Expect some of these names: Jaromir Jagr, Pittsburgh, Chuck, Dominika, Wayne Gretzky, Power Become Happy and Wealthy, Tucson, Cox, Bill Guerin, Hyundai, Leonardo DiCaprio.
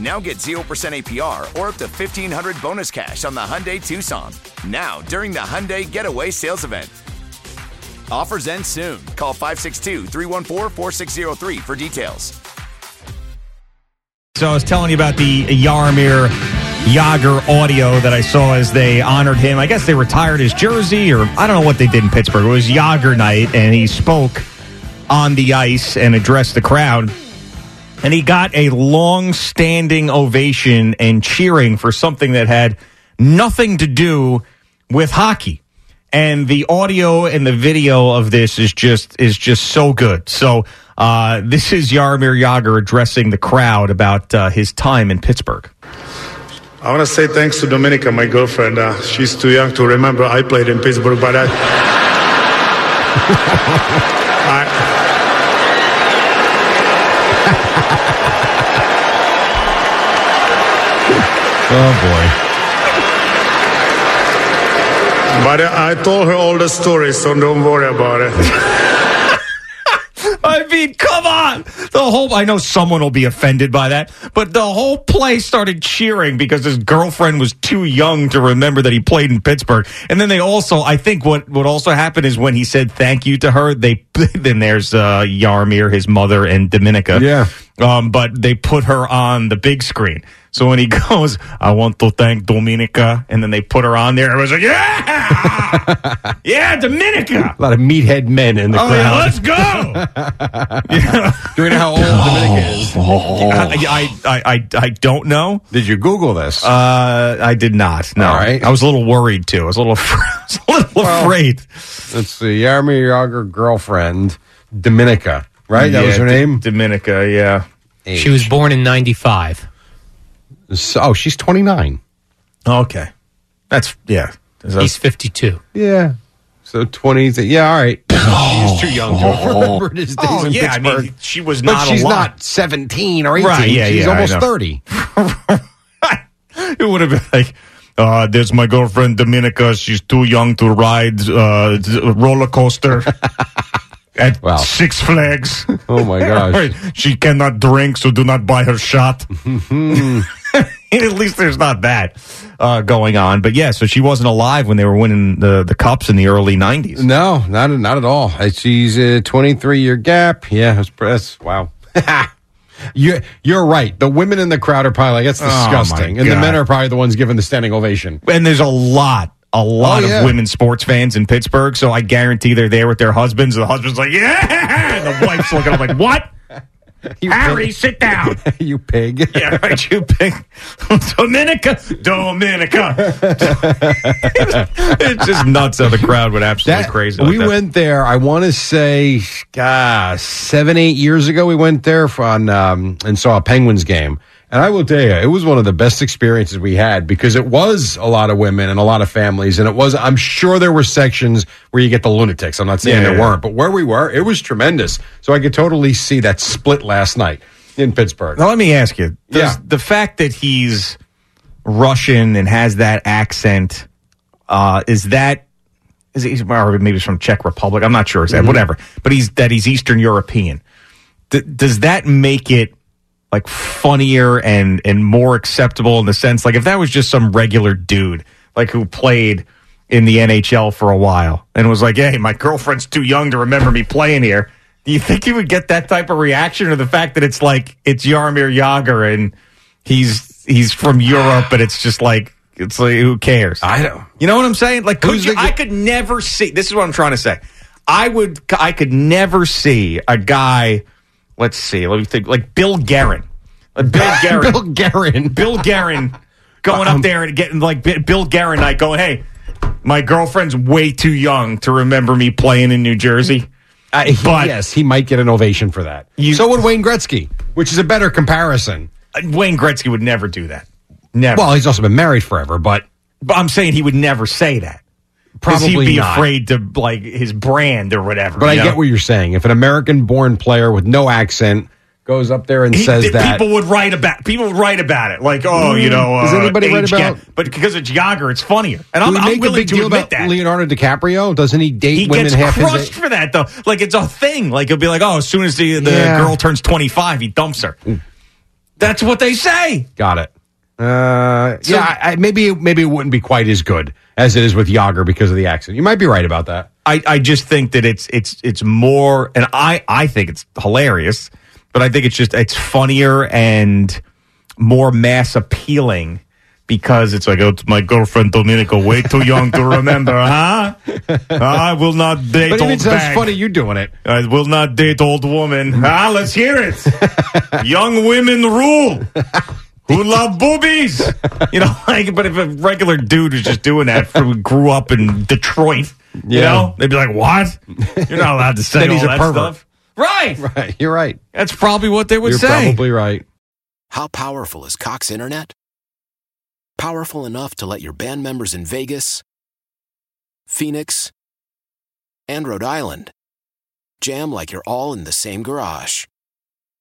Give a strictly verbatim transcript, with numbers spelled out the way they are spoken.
Now get zero percent A P R or up to fifteen hundred dollars bonus cash on the Hyundai Tucson. Now, during the Hyundai Getaway Sales Event. Offers end soon. Call five six two, three one four, four six zero three for details. So I was telling you about the Jaromir Jagr audio that I saw as they honored him. I guess they retired his jersey, or I don't know what they did in Pittsburgh. It was Jagr night, and he spoke on the ice and addressed the crowd. And he got a long-standing ovation and cheering for something that had nothing to do with hockey. And the audio and the video of this is just is just so good. So uh, this is Jaromir Jagr addressing the crowd about uh, his time in Pittsburgh. I want to say thanks to Dominika, my girlfriend. Uh, she's too young to remember I played in Pittsburgh, but I... I Oh, boy. But I told her all the stories, so don't worry about it. I mean, come on. The whole I know someone will be offended by that, but the whole place started cheering because his girlfriend was too young to remember that he played in Pittsburgh. And then they also, I think what, what also happened is when he said thank you to her, they then there's uh, Jaromir, his mother, and Dominika. Yeah. Um, but they put her on the big screen. So when he goes, I want to thank Dominika, and then they put her on there. I was like, yeah! Yeah, Dominika! A lot of meathead men in the oh, crowd. Yeah, let's go! Yeah. Do we know how old Dominika is? Oh. I, I, I, I don't know. Did you Google this? Uh, I did not, no. All right. I was a little worried, too. I was a little, afraid. I was a little well, afraid. It's the Jaromir Jagr girlfriend, Dominika, right? Yeah, that was her name? D- Dominika, yeah. Age. She was born in ninety-five. So, oh, she's twenty-nine. Okay. That's, yeah. That, he's fifty-two. Yeah. So twenties. Yeah, all right. Oh, she's too young to oh. remember his days oh, in yeah, Pittsburgh. I mean, she was not But she's alive. Not seventeen or eighteen. Right, yeah, she's yeah, almost thirty. It would have been like, uh, there's my girlfriend, Dominika. She's too young to ride uh, a roller coaster. At wow. Six Flags. Oh, my gosh. She cannot drink, so do not buy her shot. At least there's not that uh, going on. But, yeah, so she wasn't alive when they were winning the, the cups in the early nineties. No, not, not at all. She's a twenty-three-year gap. Yeah, that's, that's wow. You're, you're right. The women in the crowd are probably like, that's disgusting. Oh, and the men are probably the ones giving the standing ovation. And there's a lot. A lot oh, yeah. of women sports fans in Pittsburgh, so I guarantee they're there with their husbands. And the husband's like, yeah! And the wife's looking up like, what? You Harry, pig. Sit down. You pig. Yeah, right, you pig. Dominika. Dominika. It's just nuts how the crowd would absolutely that, crazy. Like we that. went there, I want to say, gosh, seven, eight years ago, we went there on, um, and saw a Penguins game. And I will tell you, it was one of the best experiences we had because it was a lot of women and a lot of families. And it was, I'm sure there were sections where you get the lunatics. I'm not saying yeah, there yeah. weren't, but where we were, it was tremendous. So I could totally see that split last night in Pittsburgh. Now, let me ask you, does yeah. the fact that he's Russian and has that accent, uh, is that, is he, or maybe he's from Czech Republic? I'm not sure exactly, mm-hmm. whatever. But he's that he's Eastern European. D- does that make it like funnier and and more acceptable in the sense, like if that was just some regular dude like who played in the N H L for a while and was like, hey, my girlfriend's too young to remember me playing here, do you think he would get that type of reaction, or the fact that it's like it's Jaromir Jagr and he's he's from Europe, but it's just like it's like who cares? I don't. You know what I'm saying? Like, could you, the, I could never see. This is what I'm trying to say. I would. I could never see a guy. Let's see. Let me think. Like Bill Guerin. Like Bill Guerin. Bill Guerin. Bill Guerin going um, up there and getting like Bill Guerin night, going, "Hey, my girlfriend's way too young to remember me playing in New Jersey." Uh, he, but yes, he might get an ovation for that. You, so would Wayne Gretzky, which is a better comparison. Wayne Gretzky would never do that. Never. Well, he's also been married forever, but... But I'm saying he would never say that. Probably he'd be not. Afraid to, like, his brand or whatever. But I know? Get what you're saying. If an American-born player with no accent goes up there and he, says th- that... People would write about people would write about it. Like, oh, you know... Uh, Does anybody write about... Gap. But because it's Jagr, it's funnier. And I'm, I'm willing to admit that. Leonardo DiCaprio? Doesn't he date he women half his... He gets crushed for that, though. Like, it's a thing. Like, it'll be like, oh, as soon as the, the yeah. girl turns twenty-five, he dumps her. Mm. That's what they say. Got it. Uh, so, yeah, I, maybe maybe it wouldn't be quite as good as it is with Jagr because of the accent. You might be right about that. I, I just think that it's it's it's more, and I, I think it's hilarious, but I think it's just it's funnier and more mass appealing because it's like, oh, it's my girlfriend Dominika, way too young to remember, huh? I will not date but old bag. But it sounds funny you doing it. I will not date old woman. Ah, let's hear it. Young women rule. Who love boobies? You know, like, but if a regular dude was just doing that, who grew up in Detroit, yeah. you know, they'd be like, what? You're not allowed to say all that pervert. Stuff. Right. Right. You're right. That's probably what they would You're say. You're probably right. How powerful is Cox Internet? Powerful enough to let your band members in Vegas, Phoenix, and Rhode Island jam like you're all in the same garage.